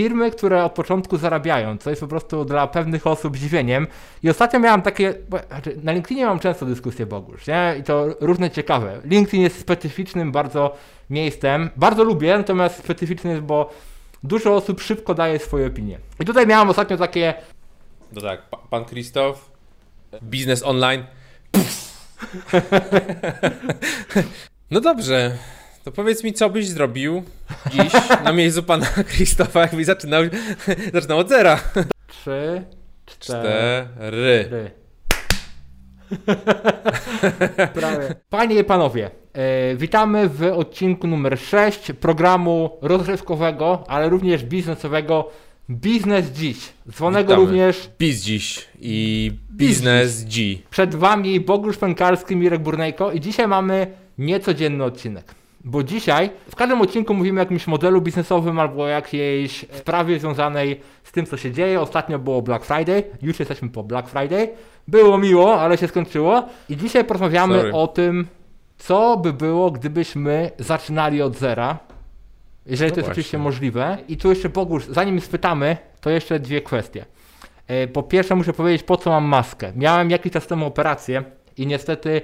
firmy, które od początku zarabiają, co jest po prostu dla pewnych osób zdziwieniem. I ostatnio miałem takie, na LinkedInie mam często dyskusje, Bogusz, nie? I to różne ciekawe. LinkedIn jest specyficznym bardzo miejscem, bardzo lubię, natomiast specyficzny jest, bo dużo osób szybko daje swoje opinie. I tutaj miałem ostatnio takie... No tak, pan Christoph, biznes online. No dobrze, to powiedz mi, co byś zrobił dziś na miejscu pana Krzysztofa, jakbyś zaczynał od zera. 3, 4. Prawie. Panie i panowie, witamy w odcinku numer 6 programu rozrywkowego, ale również biznesowego Biznes Dziś, zwanego witamy również Biz Dziś i Biznes Dziś. Przed wami Bogusz Pękarski, Mirek Burnejko i dzisiaj mamy niecodzienny odcinek. Bo dzisiaj w każdym odcinku mówimy o jakimś modelu biznesowym albo o jakiejś sprawie związanej z tym, co się dzieje. Ostatnio było Black Friday, już jesteśmy po Black Friday. Było miło, ale się skończyło. I dzisiaj porozmawiamy o tym, co by było, gdybyśmy zaczynali od zera. Jeżeli to jest oczywiście możliwe. I tu jeszcze, Bogusz, zanim spytamy, to jeszcze dwie kwestie. Po pierwsze muszę powiedzieć, po co mam maskę. Miałem jakiś czas temu operację i niestety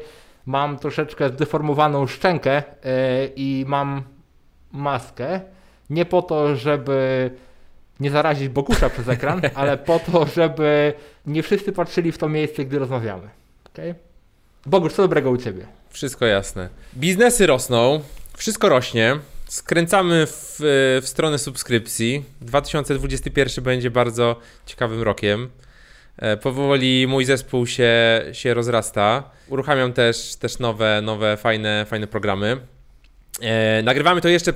mam troszeczkę zdeformowaną szczękę i mam maskę. Nie po to, żeby nie zarazić Bogusza przez ekran, ale po to, żeby nie wszyscy patrzyli w to miejsce, gdy rozmawiamy. Okay? Bogusz, co dobrego u ciebie? Wszystko jasne. Biznesy rosną, wszystko rośnie. Skręcamy w stronę subskrypcji. 2021 będzie bardzo ciekawym rokiem. Powoli mój zespół się rozrasta. Uruchamiam też nowe fajne programy. Nagrywamy to jeszcze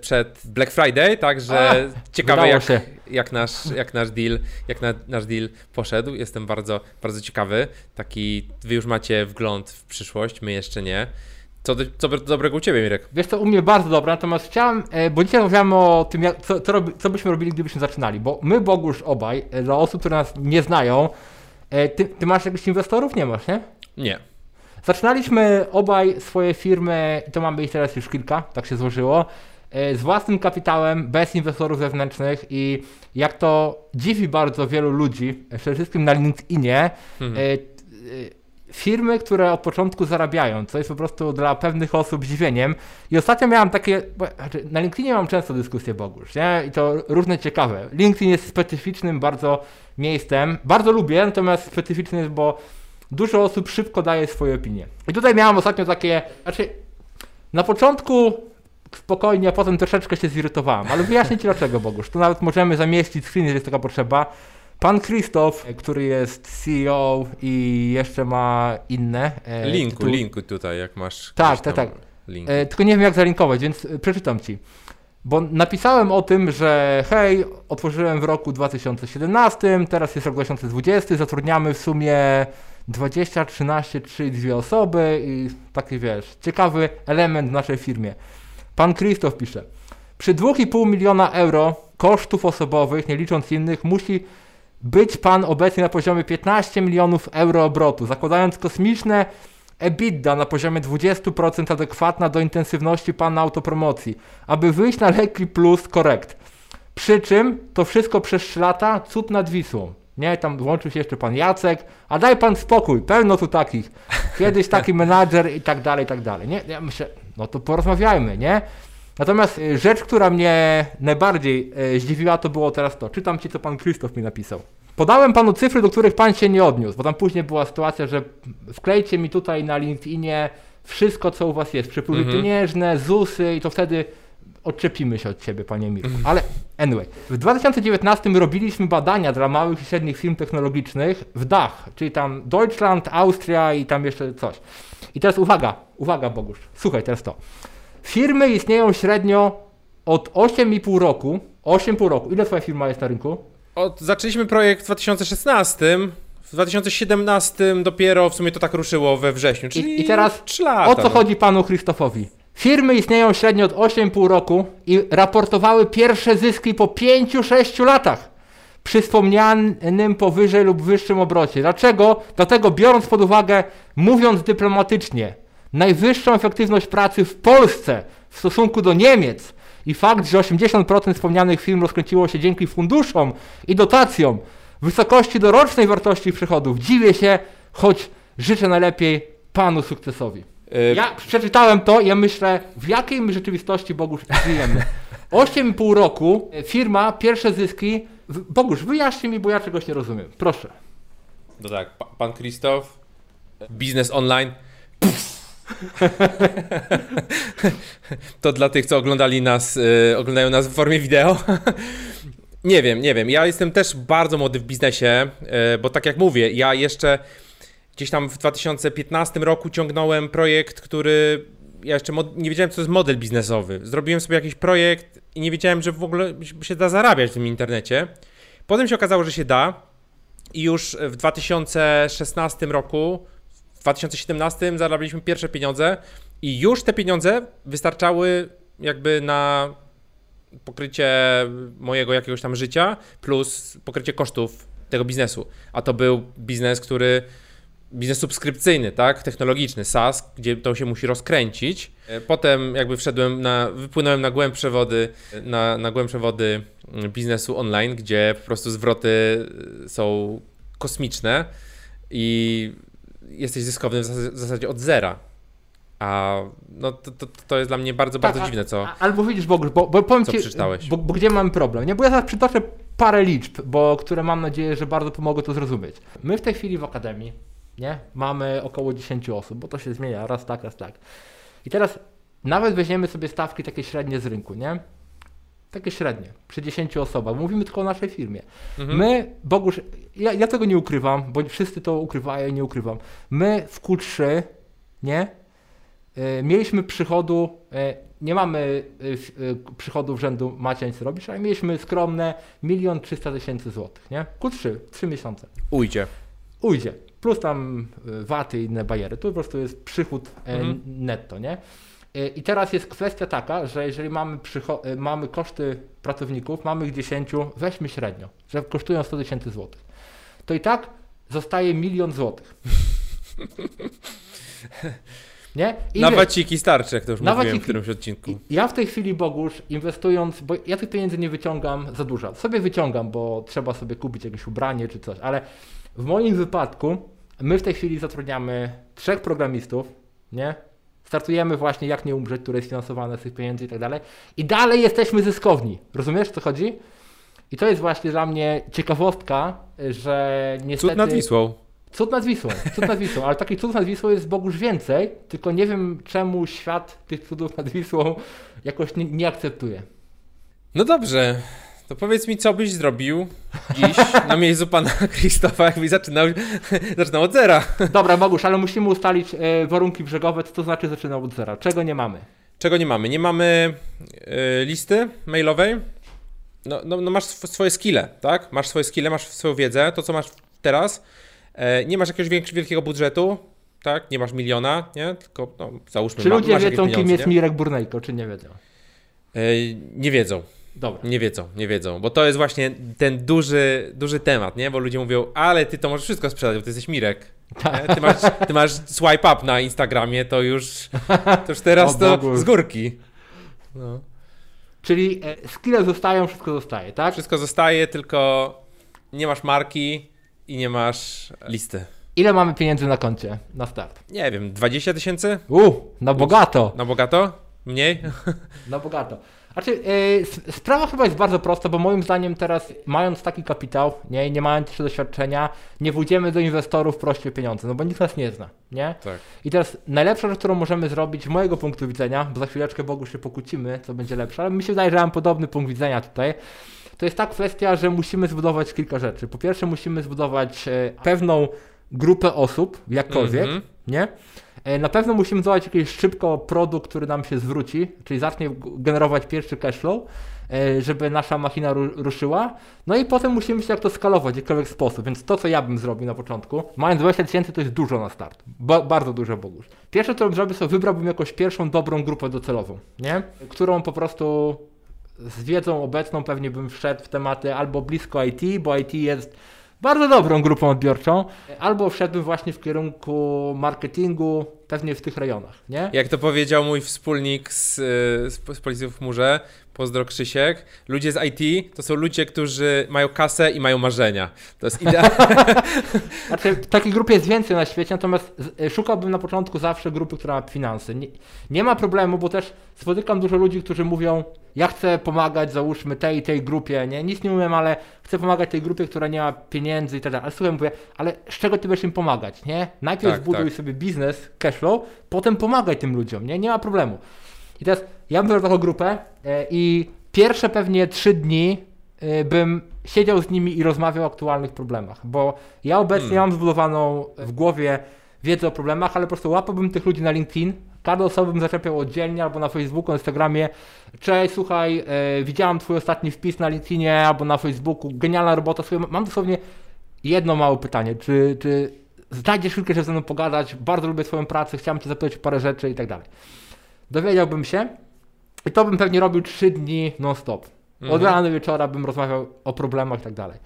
przed Black Friday, także ciekawe jak nasz deal poszedł. Jestem bardzo, bardzo ciekawy. Taki, wy już macie wgląd w przyszłość, my jeszcze nie. Co dobrego u ciebie, Mirek? Wiesz, to u mnie bardzo dobre, natomiast chciałem, bo dzisiaj rozmawiamy o tym, co byśmy robili, gdybyśmy zaczynali, bo my, Bogusz, obaj, dla osób, które nas nie znają, ty masz jakichś inwestorów? Nie masz, nie? Nie. Zaczynaliśmy obaj swoje firmy, i to mamy ich teraz już kilka, tak się złożyło, z własnym kapitałem, bez inwestorów zewnętrznych i jak to dziwi bardzo wielu ludzi, przede wszystkim na LinkedInie, firmy, które od początku zarabiają, co jest po prostu dla pewnych osób zdziwieniem. I ostatnio miałem takie, na LinkedInie mam często dyskusje, Bogusz, nie? I to różne ciekawe. LinkedIn jest specyficznym bardzo miejscem, bardzo lubię, natomiast specyficzny jest, bo dużo osób szybko daje swoje opinie. I tutaj miałem ostatnio takie, na początku spokojnie, a potem troszeczkę się zirytowałem, ale wyjaśnię ci dlaczego, Bogusz. Tu nawet możemy zamieścić screen, jeżeli jest taka potrzeba. Pan Krzysztof, który jest CEO i jeszcze ma inne... Linku tutaj, jak masz... Tak. Tylko nie wiem, jak zalinkować, więc przeczytam ci. Bo napisałem o tym, że hej, otworzyłem w roku 2017, teraz jest rok 2020, zatrudniamy w sumie 20, 13, 3, 2 osoby i taki, wiesz, ciekawy element w naszej firmie. Pan Krzysztof pisze, przy 2,5 miliona euro kosztów osobowych, nie licząc innych, musi... być pan obecnie na poziomie 15 milionów euro obrotu, zakładając kosmiczne EBITDA na poziomie 20% adekwatna do intensywności pana autopromocji, aby wyjść na lekki plus korekt. Przy czym to wszystko przez 3 lata cud nad Wisłą. Nie, tam włączył się jeszcze pan Jacek, a daj pan spokój, pełno tu takich. Kiedyś taki menadżer i tak dalej, nie? Ja myślę, no to porozmawiajmy, nie? Natomiast rzecz, która mnie najbardziej zdziwiła, to było teraz to. Czytam ci, co pan Krzysztof mi napisał. Podałem panu cyfry, do których pan się nie odniósł, bo tam później była sytuacja, że wklejcie mi tutaj na LinkedInie wszystko, co u was jest. Przepływy pieniężne, ZUS-y i to wtedy odczepimy się od ciebie, panie Mirku. Ale anyway. W 2019 robiliśmy badania dla małych i średnich firm technologicznych w DACH, czyli tam Deutschland, Austria i tam jeszcze coś. I teraz uwaga Bogusz, słuchaj teraz to. Firmy istnieją średnio od 8,5 roku. Ile twoja firma jest na rynku? Zaczęliśmy projekt w 2016, w 2017 dopiero w sumie to tak ruszyło we wrześniu, czyli I teraz 3 lata. O co chodzi panu Krzysztofowi? Firmy istnieją średnio od 8,5 roku i raportowały pierwsze zyski po 5-6 latach przy wspomnianym powyżej lub wyższym obrocie. Dlaczego? Dlatego biorąc pod uwagę, mówiąc dyplomatycznie, najwyższą efektywność pracy w Polsce w stosunku do Niemiec I fakt, że 80% wspomnianych firm rozkręciło się dzięki funduszom i dotacjom w wysokości dorocznej wartości przychodów. Dziwię się, choć życzę najlepiej panu sukcesowi. Ja przeczytałem to i ja myślę, w jakiej my rzeczywistości, Bogusz, żyjemy. 8,5 roku, firma, pierwsze zyski. Bogusz, wyjaśnij mi, bo ja czegoś nie rozumiem. Proszę. No tak, pan Christoph, biznes online. Puf. To dla tych, co oglądali nas, oglądają nas w formie wideo. Nie wiem. Ja jestem też bardzo młody w biznesie, bo tak jak mówię, ja jeszcze gdzieś tam w 2015 roku ciągnąłem projekt, który... Ja jeszcze nie wiedziałem, co to jest model biznesowy. Zrobiłem sobie jakiś projekt i nie wiedziałem, że w ogóle się da zarabiać w tym internecie. Potem się okazało, że się da i już w 2016 roku, w 2017 zarobiliśmy pierwsze pieniądze i już te pieniądze wystarczały jakby na pokrycie mojego jakiegoś tam życia plus pokrycie kosztów tego biznesu. A to był biznes, który... Biznes subskrypcyjny, tak? Technologiczny, SaaS, gdzie to się musi rozkręcić. Potem jakby wypłynąłem na głębsze wody, na głębsze wody biznesu online, gdzie po prostu zwroty są kosmiczne i jesteś zyskowny w zasadzie od zera. A no to jest dla mnie bardzo dziwne, co albo widzisz, bo powiem ci, bo gdzie mam problem, nie? Bo ja zaraz przytoczę parę liczb, które mam nadzieję, że bardzo pomogą to zrozumieć. My w tej chwili w Akademii, nie? Mamy około 10 osób, bo to się zmienia, raz tak. I teraz nawet weźmiemy sobie stawki takie średnie z rynku, nie? Takie średnie, przy 10 osobach. Mówimy tylko o naszej firmie. Mhm. My, Bogusz, ja tego nie ukrywam, bo wszyscy to ukrywają i nie ukrywam. My w Q3, nie? Mieliśmy przychodu, nie mamy przychodów rzędu Macia nic robisz, ale mieliśmy skromne 1 300 000 złotych, nie? Q3, 3 miesiące. Ujdzie. Plus tam waty i inne bariery. Tu po prostu jest przychód netto, nie? I teraz jest kwestia taka, że jeżeli mamy koszty pracowników, mamy ich 10, weźmy średnio, że kosztują 100 000 złotych, to i tak zostaje 1 000 000 złotych. Nie? I na waciki starczy, jak to już mówiłem w którymś odcinku. Ja w tej chwili, Bogusz, inwestując, bo ja tych pieniędzy nie wyciągam za dużo. Sobie wyciągam, bo trzeba sobie kupić jakieś ubranie czy coś, ale w moim wypadku my w tej chwili zatrudniamy 3 programistów, nie? Startujemy właśnie Jak nie umrzeć, które jest finansowane z tych pieniędzy i tak dalej. I dalej jesteśmy zyskowni. Rozumiesz, o co chodzi? I to jest właśnie dla mnie ciekawostka, że niestety... Cud nad Wisłą, ale takich cudów nad Wisłą jest, Bogusz, więcej, tylko nie wiem, czemu świat tych cudów nad Wisłą jakoś nie akceptuje. No dobrze, to powiedz mi, co byś zrobił dziś na miejscu pana Krzysztofa, jakby zaczynał od zera. Dobra, Bogusz, ale musimy ustalić warunki brzegowe, co to znaczy zaczynał od zera. Czego nie mamy? Nie mamy listy mailowej. No masz swoje skille, tak? Masz swoje skille, masz swoją wiedzę, to co masz teraz. Nie masz jakiegoś wielkiego budżetu, tak? Nie masz miliona, nie? Tylko no, załóżmy. Czy ludzie wiedzą, kim jest Mirek Burnejko, czy nie wiedzą? Nie wiedzą. Dobra. Nie wiedzą, bo to jest właśnie ten duży temat, nie? Bo ludzie mówią, ale ty to możesz wszystko sprzedać, bo ty jesteś Mirek. Ty masz swipe up na Instagramie, to już teraz to z górki. No. Czyli skille zostają, wszystko zostaje, tak? Wszystko zostaje, tylko nie masz marki. I nie masz listy. Ile mamy pieniędzy na koncie na start? Nie wiem, 20 000? Na bogato. Na bogato? Mniej? Na bogato. Znaczy, sprawa chyba jest bardzo prosta, bo moim zdaniem teraz, mając taki kapitał, nie mając jeszcze doświadczenia, nie wójdziemy do inwestorów prościej o pieniądze, no bo nikt nas nie zna, nie? Tak. I teraz najlepsza rzecz, którą możemy zrobić z mojego punktu widzenia, bo za chwileczkę, Bogu, się pokłócimy, co będzie lepsze, ale mi się wydaje, że mam podobny punkt widzenia tutaj. To jest ta kwestia, że musimy zbudować kilka rzeczy. Po pierwsze, musimy zbudować pewną grupę osób, jakkolwiek, nie? Na pewno musimy zbudować jakiś szybko produkt, który nam się zwróci, czyli zacznie generować pierwszy cashflow, żeby nasza machina ruszyła. No i potem musimy się jak to skalować w jakikolwiek sposób. Więc to, co ja bym zrobił na początku, mając 20 000, to jest dużo na start. Bardzo dużo, Bogusz. Pierwsze, co bym zrobił, to wybrałbym jakąś pierwszą dobrą grupę docelową, nie? Którą po prostu... Z wiedzą obecną pewnie bym wszedł w tematy albo blisko IT, bo IT jest bardzo dobrą grupą odbiorczą, albo wszedłbym właśnie w kierunku marketingu, pewnie w tych rejonach, nie? Jak to powiedział mój wspólnik z Policji w Chmurze, pozdro Krzysiek. Ludzie z IT to są ludzie, którzy mają kasę i mają marzenia. To jest idea. Znaczy, takich grup jest więcej na świecie, natomiast szukałbym na początku zawsze grupy, która ma finanse. Nie ma problemu, bo też spotykam dużo ludzi, którzy mówią, ja chcę pomagać, załóżmy, tej i tej grupie, nie? Nic nie umiem, ale chcę pomagać tej grupie, która nie ma pieniędzy i tak dalej. Ale słuchaj, mówię, ale z czego ty będziesz im pomagać, nie? Najpierw zbuduj sobie biznes, cashflow, potem pomagaj tym ludziom, nie? Nie ma problemu. I teraz ja bym wybrał taką grupę i pierwsze pewnie 3 dni bym siedział z nimi i rozmawiał o aktualnych problemach, bo ja obecnie mam zbudowaną w głowie wiedzę o problemach, ale po prostu łapałbym tych ludzi na LinkedIn, każdą osobę bym zaczepiał oddzielnie albo na Facebooku, Instagramie. Cześć, słuchaj, widziałam twój ostatni wpis na LinkedInie albo na Facebooku, genialna robota. Słuchaj, mam dosłownie jedno małe pytanie, czy znajdziesz chwilkę, żeby ze mną pogadać, bardzo lubię swoją pracę, chciałem cię zapytać o parę rzeczy i tak dalej. Dowiedziałbym się i to bym pewnie robił 3 dni non-stop. Od rana do wieczora bym rozmawiał o problemach i tak dalej.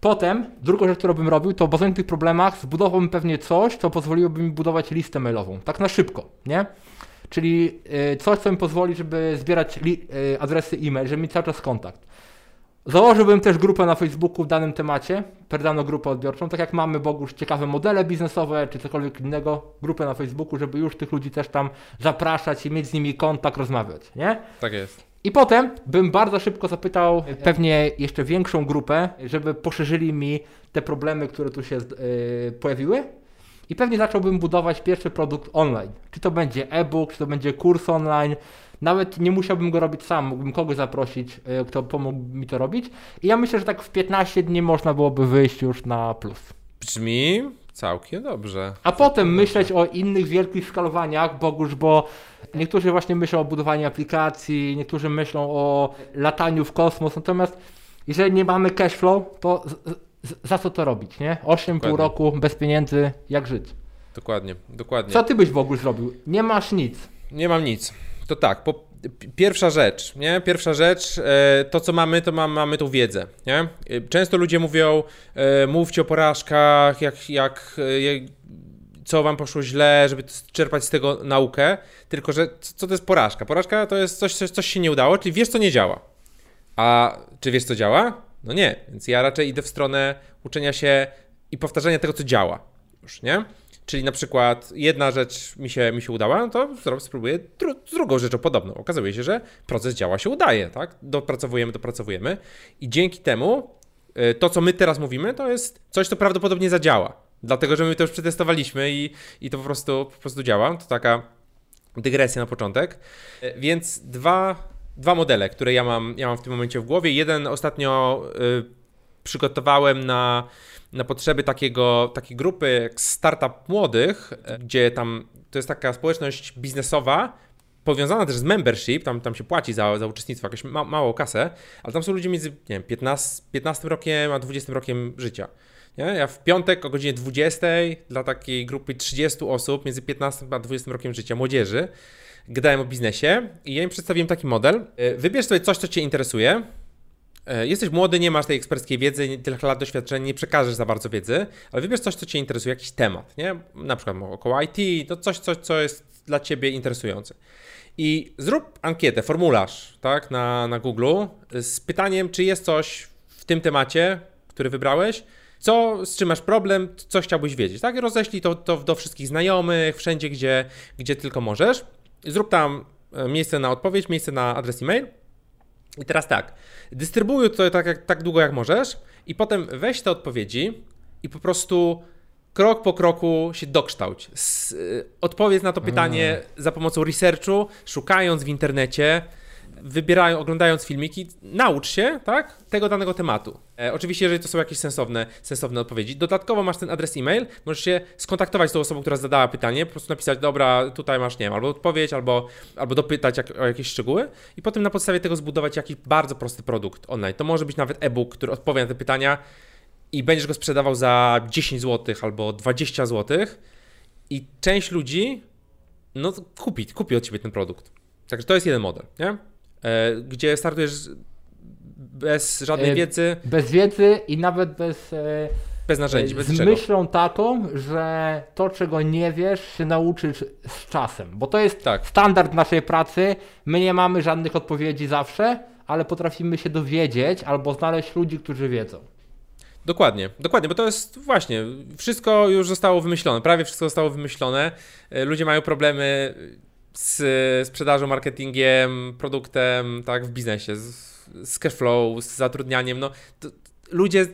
Potem drugą rzecz, którą bym robił, to bazując na tych problemach zbudowałbym pewnie coś, co pozwoliłoby mi budować listę mailową. Tak na szybko, nie? Czyli coś, co mi pozwoli, żeby zbierać adresy e-mail, żeby mieć cały czas kontakt. Założyłbym też grupę na Facebooku w danym temacie, per daną grupę odbiorczą, tak jak mamy, Bogusz, ciekawe modele biznesowe, czy cokolwiek innego, grupę na Facebooku, żeby już tych ludzi też tam zapraszać i mieć z nimi kontakt, rozmawiać, nie? Tak jest. I potem bym bardzo szybko zapytał pewnie jeszcze większą grupę, żeby poszerzyli mi te problemy, które tu się pojawiły. I pewnie zacząłbym budować pierwszy produkt online. Czy to będzie e-book, czy to będzie kurs online. Nawet nie musiałbym go robić sam, mógłbym kogoś zaprosić, kto pomógł mi to robić. I ja myślę, że tak w 15 dni można byłoby wyjść już na plus. Brzmi całkiem dobrze. A całkiem potem dobrze. Myśleć o innych wielkich skalowaniach, Bogusz, bo niektórzy właśnie myślą o budowaniu aplikacji, niektórzy myślą o lataniu w kosmos, natomiast jeżeli nie mamy cash flow, to za co to robić, nie? 8,5 roku bez pieniędzy, jak żyć? Dokładnie, dokładnie. Co ty byś w ogóle zrobił? Nie masz nic. Nie mam nic. To tak, pierwsza rzecz, nie? Pierwsza rzecz, to co mamy, to mamy tą wiedzę, nie? Często ludzie mówią, mówcie o porażkach, co wam poszło źle, żeby czerpać z tego naukę, tylko że co to jest porażka? Porażka to jest coś się nie udało, czyli wiesz, co nie działa. A czy wiesz, co działa? No nie, więc ja raczej idę w stronę uczenia się i powtarzania tego, co działa już, nie? Czyli na przykład jedna rzecz mi się udała, no to spróbuję drugą rzeczą podobną. Okazuje się, że proces działa, się udaje, tak? Dopracowujemy i dzięki temu to, co my teraz mówimy, to jest coś, co prawdopodobnie zadziała. Dlatego, że my to już przetestowaliśmy i to po prostu działa. To taka dygresja na początek. Więc dwa modele, które ja mam w tym momencie w głowie. Jeden ostatnio przygotowałem na potrzeby takiej grupy jak Startup Młodych, gdzie tam to jest taka społeczność biznesowa, powiązana też z membership, tam się płaci za uczestnictwo, jakąś małą kasę, ale tam są ludzie między, nie wiem, 15 rokiem a 20 rokiem życia. Nie? Ja w piątek o godzinie 20 dla takiej grupy 30 osób między 15 a 20 rokiem życia, młodzieży, gadałem o biznesie i ja im przedstawiłem taki model. Wybierz sobie coś, co cię interesuje. Jesteś młody, nie masz tej eksperckiej wiedzy, tyle lat doświadczenia, nie przekażesz za bardzo wiedzy, ale wybierz coś, co cię interesuje, jakiś temat, nie? Na przykład około IT, to coś, co jest dla ciebie interesujące. I zrób ankietę, formularz, tak, na Google z pytaniem, czy jest coś w tym temacie, który wybrałeś, z czym masz problem, co chciałbyś wiedzieć, tak? I roześlij to do wszystkich znajomych, wszędzie, gdzie tylko możesz. Zrób tam miejsce na odpowiedź, miejsce na adres e-mail. I teraz tak, dystrybuuj to tak długo jak możesz i potem weź te odpowiedzi i po prostu krok po kroku się dokształć. Odpowiedz na to pytanie za pomocą researchu, szukając w internecie, oglądając filmiki, naucz się, tak, tego danego tematu. Oczywiście, jeżeli to są jakieś sensowne odpowiedzi. Dodatkowo masz ten adres e-mail, możesz się skontaktować z tą osobą, która zadała pytanie, po prostu napisać, dobra, tutaj masz, nie wiem, albo odpowiedź, albo dopytać o jakieś szczegóły i potem na podstawie tego zbudować jakiś bardzo prosty produkt online. To może być nawet e-book, który odpowie na te pytania i będziesz go sprzedawał za 10 zł albo 20 zł i część ludzi, no, kupi od ciebie ten produkt. Także to jest jeden model, nie? Gdzie startujesz bez żadnej wiedzy. Bez wiedzy i nawet bez Bez narzędzi, bez niczego. Z myślą taką, że to, czego nie wiesz, się nauczysz z czasem. Bo to jest standard naszej pracy. My nie mamy żadnych odpowiedzi zawsze, ale potrafimy się dowiedzieć albo znaleźć ludzi, którzy wiedzą. Dokładnie, dokładnie, bo to jest właśnie, wszystko już zostało wymyślone, prawie wszystko zostało wymyślone. Ludzie mają problemy z sprzedażą, marketingiem, produktem, tak, w biznesie, z cashflow, z zatrudnianiem. No, ludzie,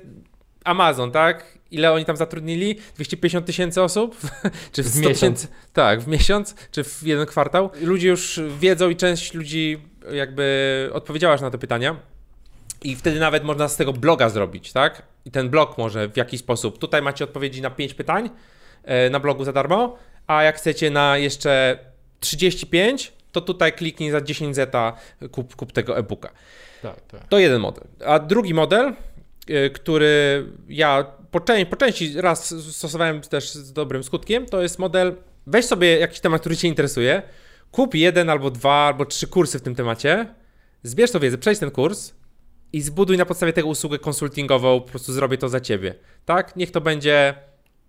Amazon, tak, ile oni tam zatrudnili? 250 tysięcy osób? Czy w 100 tysięcy? Tak, w miesiąc, czy w jeden kwartał. Ludzie już wiedzą i część ludzi jakby odpowiedziała już na te pytania. I wtedy nawet można z tego bloga zrobić, tak? I ten blog może w jakiś sposób. Tutaj macie odpowiedzi na 5 pytań na blogu za darmo, a jak chcecie na jeszcze 35, to tutaj kliknij za 10 zeta, kup tego e-booka. Tak, tak. To jeden model. A drugi model, który ja po części raz stosowałem też z dobrym skutkiem, to jest model, weź sobie jakiś temat, który cię interesuje, kup 1, albo 2, albo 3 kursy w tym temacie, zbierz to wiedzę, przejdź ten kurs, i zbuduj na podstawie tego usługę konsultingową, po prostu zrobię to za ciebie, tak? Niech to będzie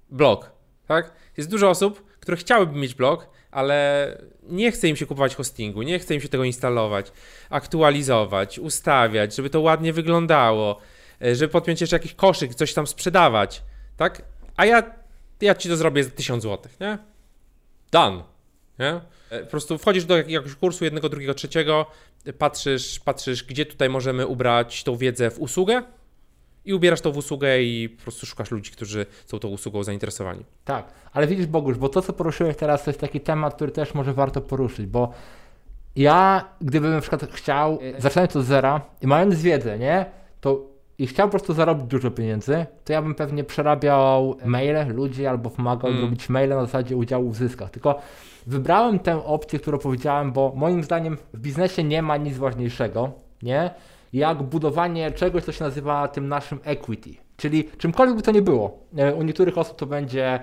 blog, tak? Jest dużo osób, które chciałyby mieć blog, ale nie chce im się kupować hostingu, nie chce im się tego instalować, aktualizować, ustawiać, żeby to ładnie wyglądało, żeby podpiąć jeszcze jakiś koszyk, coś tam sprzedawać, tak? A ja ci to zrobię za 1000 zł, nie? Done, nie? Po prostu wchodzisz do jakiegoś kursu, jednego, drugiego, trzeciego, patrzysz, gdzie tutaj możemy ubrać tą wiedzę w usługę i ubierasz tą w usługę i po prostu szukasz ludzi, którzy są tą usługą zainteresowani. Tak, ale widzisz, Bogusz, bo to, co poruszyłeś teraz, to jest taki temat, który też może warto poruszyć, bo ja, gdybym na przykład chciał zaczynać od zera i mając wiedzę, nie, to i chciał po prostu zarobić dużo pieniędzy, to ja bym pewnie przerabiał maile ludzi albo pomagał robić maile na zasadzie udziału w zyskach. Tylko wybrałem tę opcję, którą powiedziałem, bo moim zdaniem w biznesie nie ma nic ważniejszego, nie? Jak budowanie czegoś, co się nazywa tym naszym equity. Czyli czymkolwiek by to nie było. U niektórych osób to będzie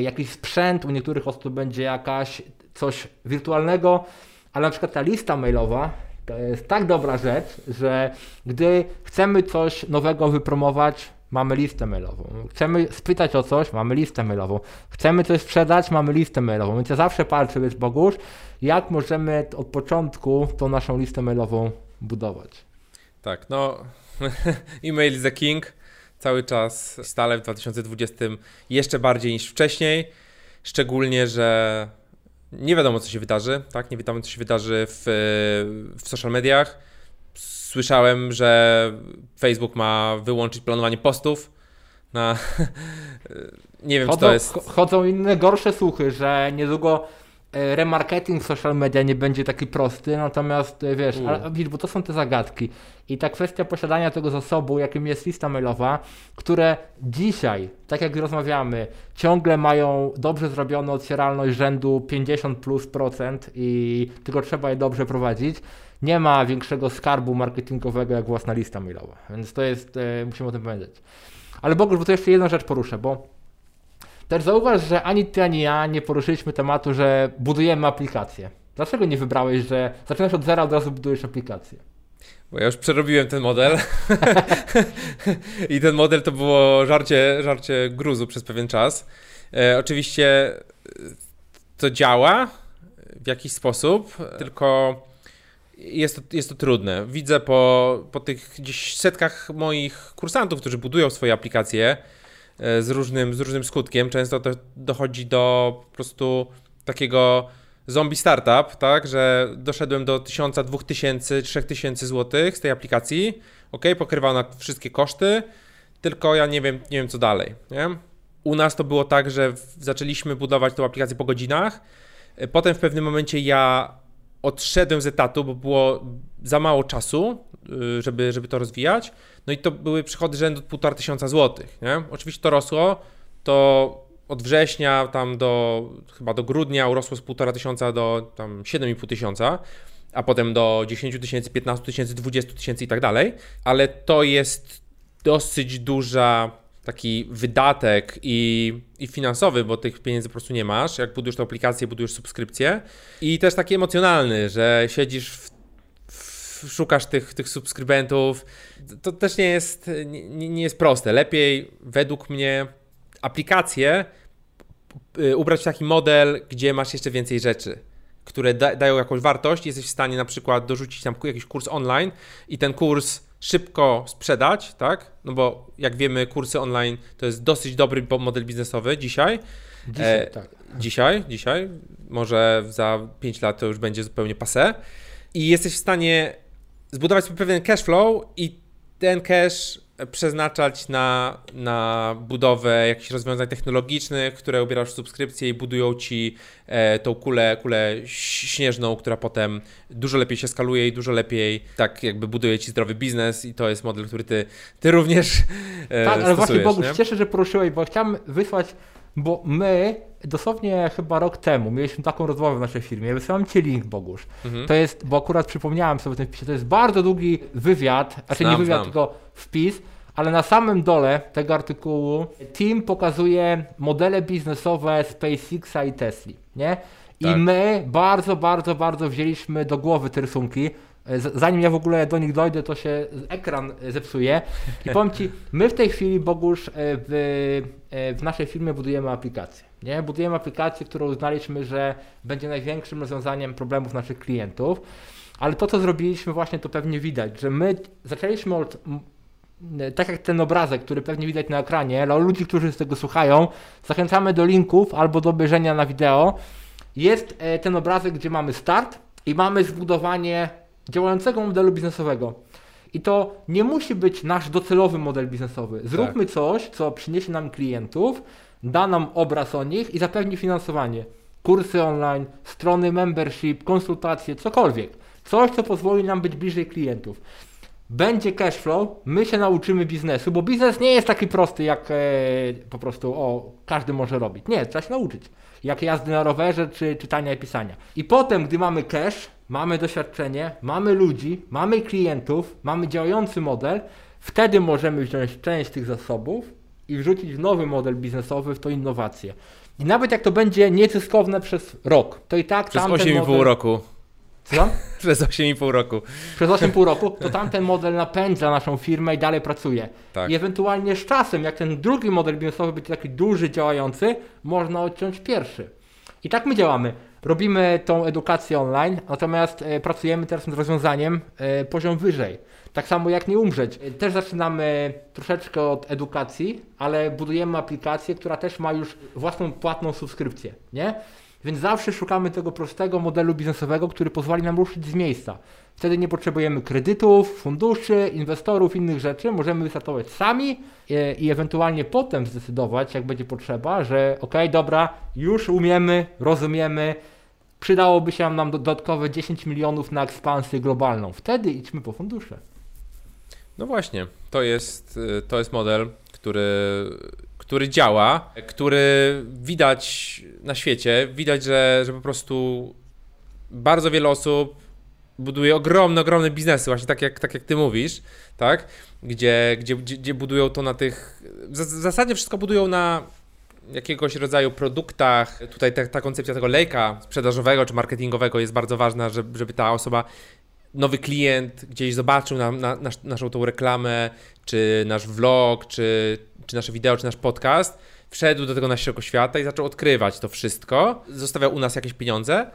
jakiś sprzęt, u niektórych osób to będzie jakaś coś wirtualnego, ale na przykład ta lista mailowa to jest tak dobra rzecz, że gdy chcemy coś nowego wypromować, mamy listę mailową. Chcemy spytać o coś, mamy listę mailową. Chcemy coś sprzedać, mamy listę mailową. Więc ja zawsze patrzę, wiesz, Bogusz, jak możemy od początku tą naszą listę mailową budować. Tak, no e-mail is the king. Cały czas, stale w 2020 jeszcze bardziej niż wcześniej. Szczególnie, że nie wiadomo, co się wydarzy, tak? Nie wiadomo, co się wydarzy w social mediach. Słyszałem, że Facebook ma wyłączyć planowanie postów. Na... nie wiem, czy to jest... Chodzą inne gorsze słuchy, że niedługo remarketing w social media nie będzie taki prosty, natomiast wiesz, bo to są te zagadki. I ta kwestia posiadania tego zasobu, jakim jest lista mailowa, które dzisiaj, tak jak rozmawiamy, ciągle mają dobrze zrobioną otwieralność rzędu 50+% i tylko trzeba je dobrze prowadzić. Nie ma większego skarbu marketingowego jak własna lista mailowa, więc to jest, musimy o tym pamiętać. Ale Bogusz, bo to jeszcze jedną rzecz poruszę, bo też zauważ, że ani ty, ani ja nie poruszyliśmy tematu, że budujemy aplikację. Dlaczego nie wybrałeś, że zaczynasz od zera, od razu budujesz aplikację? Bo ja już przerobiłem ten model i ten model to było żarcie gruzu przez pewien czas. Oczywiście to działa w jakiś sposób, tylko jest to trudne. Widzę po tych gdzieś setkach moich kursantów, którzy budują swoje aplikacje z różnym skutkiem. Często to dochodzi do po prostu takiego zombie startup, tak, że doszedłem do 1000, 2000, 3000 złotych z tej aplikacji. Ok, pokrywa ona wszystkie koszty, tylko ja nie wiem co dalej. Nie? U nas to było tak, że zaczęliśmy budować tą aplikację po godzinach. Potem w pewnym momencie ja odszedłem z etatu, bo było za mało czasu, żeby to rozwijać. No i to były przychody rzędu 1500 zł. Nie? Oczywiście to rosło, to od września tam chyba do grudnia urosło z 1500 do tam 7500, a potem do 10 000, 15 000, 20 000 i tak dalej. Ale to jest dosyć duża taki wydatek i finansowy, bo tych pieniędzy po prostu nie masz, jak budujesz tę aplikację, budujesz subskrypcję i też taki emocjonalny, że siedzisz w szukasz tych subskrybentów. To też nie jest proste. Lepiej według mnie aplikacje ubrać w taki model, gdzie masz jeszcze więcej rzeczy, które dają jakąś wartość. Jesteś w stanie na przykład dorzucić tam jakiś kurs online i ten kurs szybko sprzedać, tak? No bo jak wiemy, kursy online to jest dosyć dobry model biznesowy dzisiaj. Dzisiaj. Może za 5 lat to już będzie zupełnie passé. I jesteś w stanie zbudować sobie pewien cash flow i ten cash przeznaczać na budowę jakichś rozwiązań technologicznych, które ubierasz w subskrypcję i budują ci tą kulę śnieżną, która potem dużo lepiej się skaluje i dużo lepiej tak jakby buduje ci zdrowy biznes i to jest model, który ty również stosujesz, ale właśnie Bogusz, cieszę, że poruszyłeś, bo chciałem wysłać, bo my dosłownie chyba rok temu mieliśmy taką rozmowę w naszej firmie. Wysyłam Ci link, Bogusz. Mhm. To jest, bo akurat przypomniałem sobie ten wpis, to jest bardzo długi wywiad, znaczy nie wywiad, tylko wpis, ale na samym dole tego artykułu team pokazuje modele biznesowe SpaceXa i Tesli, nie? I tak. My bardzo wzięliśmy do głowy te rysunki. Zanim ja w ogóle do nich dojdę, to się ekran zepsuje. I powiem Ci, my w tej chwili, Bogusz, w naszej firmie budujemy aplikację. Nie? Budujemy aplikację, którą uznaliśmy, że będzie największym rozwiązaniem problemów naszych klientów. Ale to, co zrobiliśmy właśnie, to pewnie widać, że my zaczęliśmy od, tak jak ten obrazek, który pewnie widać na ekranie, dla ludzi, którzy z tego słuchają, zachęcamy do linków albo do obejrzenia na wideo. Jest ten obrazek, gdzie mamy start i mamy zbudowanie działającego modelu biznesowego. I to nie musi być nasz docelowy model biznesowy. Zróbmy coś, co przyniesie nam klientów, da nam obraz o nich i zapewni finansowanie. Kursy online, strony membership, konsultacje, cokolwiek. Coś, co pozwoli nam być bliżej klientów. Będzie cash flow, my się nauczymy biznesu, bo biznes nie jest taki prosty, jak po prostu każdy może robić. Nie, trzeba się nauczyć. Jak jazdy na rowerze, czy czytania i pisania. I potem, gdy mamy cash, mamy doświadczenie, mamy ludzi, mamy klientów, mamy działający model, wtedy możemy wziąć część tych zasobów i wrzucić w nowy model biznesowy, w to innowacje. I nawet jak to będzie niezyskowne przez rok, to i tak tamten model... Przez 8,5 roku. Co? Przez 8,5 roku. Przez 8,5 roku, to tamten model napędza naszą firmę i dalej pracuje. Tak. I ewentualnie z czasem, jak ten drugi model biznesowy będzie taki duży, działający, można odciąć pierwszy. I tak my działamy. Robimy tą edukację online, natomiast pracujemy teraz nad rozwiązaniem poziom wyżej. Tak samo jak nie umrzeć. Też zaczynamy troszeczkę od edukacji, ale budujemy aplikację, która też ma już własną płatną subskrypcję, nie? Więc zawsze szukamy tego prostego modelu biznesowego, który pozwoli nam ruszyć z miejsca. Wtedy nie potrzebujemy kredytów, funduszy, inwestorów, innych rzeczy. Możemy wystartować sami i ewentualnie potem zdecydować, jak będzie potrzeba, że dobra, już umiemy, rozumiemy, przydałoby się nam dodatkowe 10 milionów na ekspansję globalną. Wtedy idźmy po fundusze. No właśnie, to jest model, który działa, który widać na świecie, widać, że po prostu bardzo wiele osób buduje ogromne biznesy, właśnie tak jak ty mówisz, tak? Gdzie budują to na tych, w zasadzie wszystko budują na jakiegoś rodzaju produktach. Tutaj ta koncepcja tego lejka sprzedażowego czy marketingowego jest bardzo ważna, żeby ta osoba, nowy klient gdzieś zobaczył naszą tą reklamę, czy nasz vlog, czy nasze wideo, czy nasz podcast, wszedł do tego naszego świata i zaczął odkrywać to wszystko, zostawiał u nas jakieś pieniądze,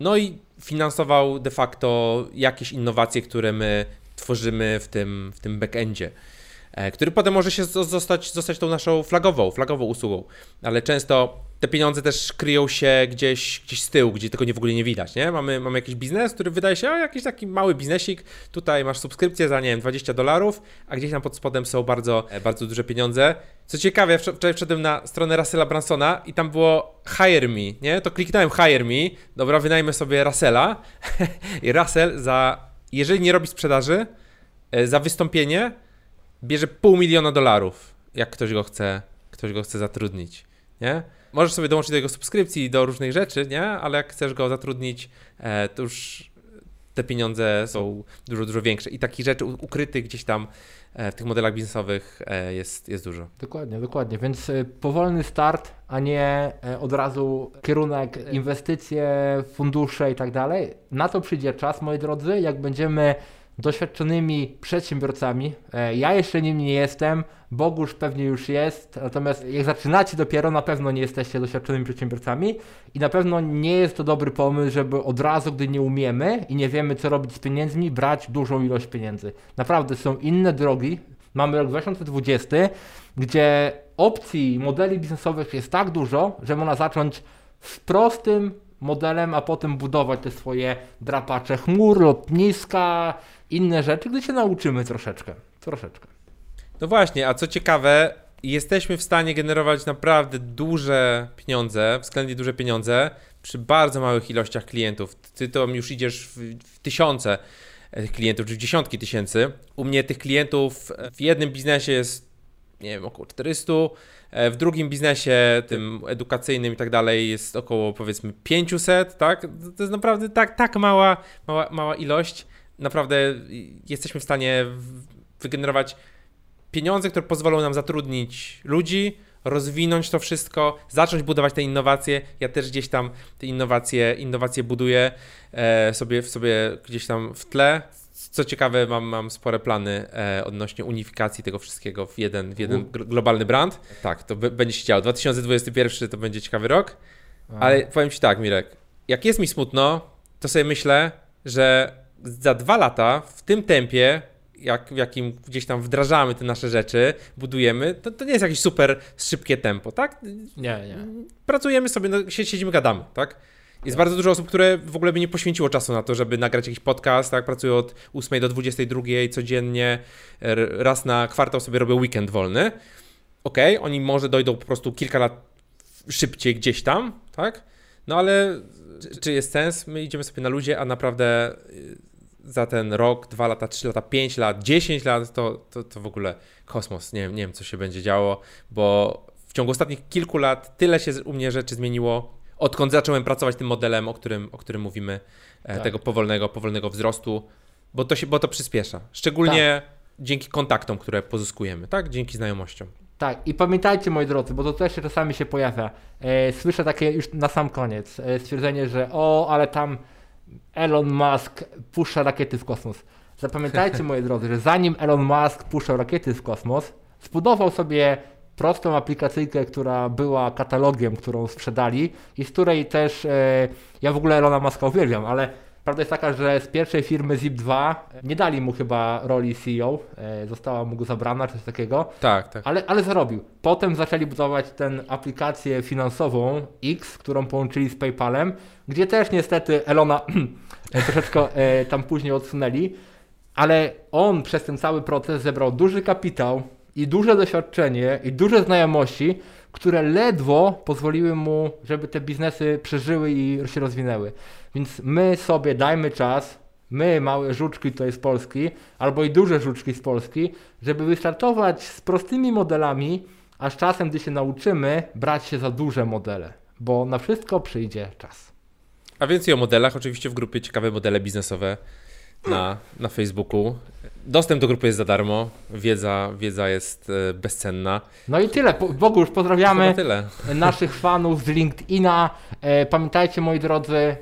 no i finansował de facto jakieś innowacje, które my tworzymy w tym backendzie, który potem może się zostać tą naszą flagową usługą, ale często te pieniądze też kryją się gdzieś z tyłu, gdzie tego w ogóle nie widać, nie? Mamy jakiś biznes, który wydaje się, jakiś taki mały biznesik, tutaj masz subskrypcję za, nie wiem, $20, a gdzieś tam pod spodem są bardzo duże pieniądze. Co ciekawe, wczoraj wszedłem na stronę Russella Bransona i tam było hire me, nie? To kliknąłem hire me, dobra, wynajmę sobie Russella i Russell jeżeli nie robi sprzedaży, za wystąpienie bierze $500,000, jak ktoś go chce zatrudnić, nie? Możesz sobie dołączyć do jego subskrypcji, do różnych rzeczy, nie? Ale jak chcesz go zatrudnić, to już te pieniądze są dużo większe. I takich rzeczy ukrytych gdzieś tam w tych modelach biznesowych jest dużo. Dokładnie. Więc powolny start, a nie od razu kierunek, inwestycje, fundusze i tak dalej. Na to przyjdzie czas, moi drodzy, jak będziemy doświadczonymi przedsiębiorcami. Ja jeszcze nim nie jestem, Bogusz pewnie już jest, natomiast jak zaczynacie dopiero, na pewno nie jesteście doświadczonymi przedsiębiorcami i na pewno nie jest to dobry pomysł, żeby od razu, gdy nie umiemy i nie wiemy, co robić z pieniędzmi, brać dużą ilość pieniędzy. Naprawdę są inne drogi. Mamy rok 2020, gdzie opcji, modeli biznesowych jest tak dużo, że można zacząć z prostym modelem, a potem budować te swoje drapacze chmur, lotniska, inne rzeczy, gdy się nauczymy troszeczkę. No właśnie, a co ciekawe, jesteśmy w stanie generować naprawdę duże pieniądze, względnie duże pieniądze, przy bardzo małych ilościach klientów. Ty to już idziesz w tysiące klientów, czy w dziesiątki tysięcy. U mnie tych klientów w jednym biznesie jest, nie wiem, około 400, w drugim biznesie, tym edukacyjnym i tak dalej, jest około, powiedzmy, 500, tak? To jest naprawdę tak mała ilość. Naprawdę jesteśmy w stanie wygenerować pieniądze, które pozwolą nam zatrudnić ludzi, rozwinąć to wszystko, zacząć budować te innowacje. Ja też gdzieś tam te innowacje buduję sobie gdzieś tam w tle. Co ciekawe, mam spore plany odnośnie unifikacji tego wszystkiego w jeden globalny brand. Tak, to będzie się działo. 2021 to będzie ciekawy rok, ale powiem Ci tak, Mirek, jak jest mi smutno, to sobie myślę, że za 2 lata w tym tempie, w jakim gdzieś tam wdrażamy te nasze rzeczy, budujemy, to nie jest jakieś super szybkie tempo, tak? Nie. Pracujemy sobie, siedzimy, gadamy, tak? Jest bardzo dużo osób, które w ogóle by nie poświęciło czasu na to, żeby nagrać jakiś podcast, tak? Pracują od 8 do 22 codziennie, raz na kwartał sobie robią weekend wolny. Okej, oni może dojdą po prostu kilka lat szybciej gdzieś tam, tak? No ale czy jest sens? My idziemy sobie na luzie, a naprawdę za ten rok, 2 lata, 3 lata, 5 lat, 10 lat to w ogóle kosmos. Nie wiem, co się będzie działo, bo w ciągu ostatnich kilku lat tyle się u mnie rzeczy zmieniło, odkąd zacząłem pracować tym modelem, o którym mówimy, tak, tego powolnego wzrostu, bo to przyspiesza. Szczególnie dzięki kontaktom, które pozyskujemy, tak? Dzięki znajomościom. Tak, i pamiętajcie, moi drodzy, bo to też czasami się pojawia. Słyszę takie już na sam koniec stwierdzenie, że ale tam Elon Musk puszcza rakiety w kosmos. Zapamiętajcie, moi drodzy, że zanim Elon Musk puszczał rakiety w kosmos, zbudował sobie prostą aplikacyjkę, która była katalogiem, którą sprzedali i z której też, ja w ogóle Elona Muska uwielbiam, ale prawda jest taka, że z pierwszej firmy ZIP2 nie dali mu chyba roli CEO, została mu go zabrana, coś takiego, tak. Ale zarobił. Potem zaczęli budować tę aplikację finansową X, którą połączyli z PayPalem, gdzie też niestety Elona troszeczkę tam później odsunęli, ale on przez ten cały proces zebrał duży kapitał, i duże doświadczenie, i duże znajomości, które ledwo pozwoliły mu, żeby te biznesy przeżyły i się rozwinęły. Więc my sobie dajmy czas, my małe żuczki tutaj z Polski, albo i duże żuczki z Polski, żeby wystartować z prostymi modelami, a z czasem, gdy się nauczymy, brać się za duże modele, bo na wszystko przyjdzie czas. A więcej o modelach oczywiście w grupie Ciekawe Modele Biznesowe na Facebooku. Dostęp do grupy jest za darmo, wiedza jest bezcenna. No i tyle, Bogusz, pozdrawiamy tyle. Naszych fanów z LinkedIna. Pamiętajcie, moi drodzy,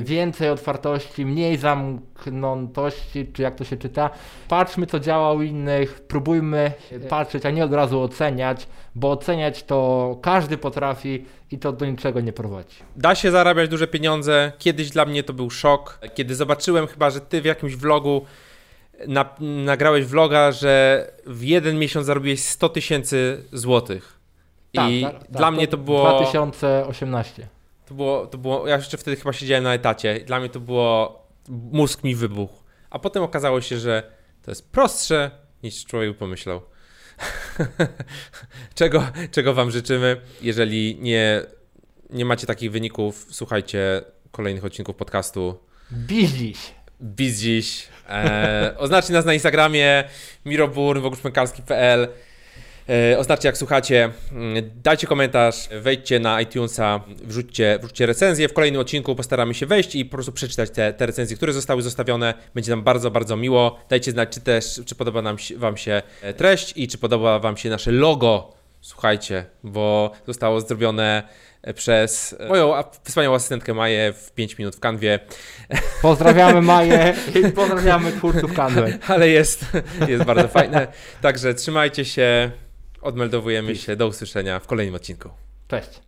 więcej otwartości, mniej zamkniętości, czy jak to się czyta. Patrzmy, co działa u innych, próbujmy patrzeć, a nie od razu oceniać, bo oceniać to każdy potrafi i to do niczego nie prowadzi. Da się zarabiać duże pieniądze. Kiedyś dla mnie to był szok, kiedy zobaczyłem chyba, że ty w jakimś vlogu nagrałeś vloga, że w 1 miesiąc zarobiłeś 100 000 złotych. I dla mnie to było 2018. To było, ja jeszcze wtedy chyba siedziałem na etacie i dla mnie to było, mózg mi wybuchł. A potem okazało się, że to jest prostsze, niż człowiek pomyślał. czego wam życzymy. Jeżeli nie macie takich wyników, słuchajcie kolejnych odcinków podcastu Biz Dziś. Oznaczcie nas na Instagramie miroburn.pl. Oznaczcie, jak słuchacie, dajcie komentarz, wejdźcie na iTunesa, wrzućcie recenzję. W kolejnym odcinku postaramy się wejść i po prostu przeczytać te recenzje, które zostały zostawione. Będzie nam bardzo, bardzo miło. Dajcie znać, czy podoba wam się treść i czy podoba wam się nasze logo. Słuchajcie, bo zostało zrobione przez moją wspaniałą asystentkę Maję w 5 minut w Canwie. Pozdrawiamy Maję i pozdrawiamy twórców Canwy. Ale jest bardzo fajne. Także trzymajcie się, odmeldowujemy się, do usłyszenia w kolejnym odcinku. Cześć.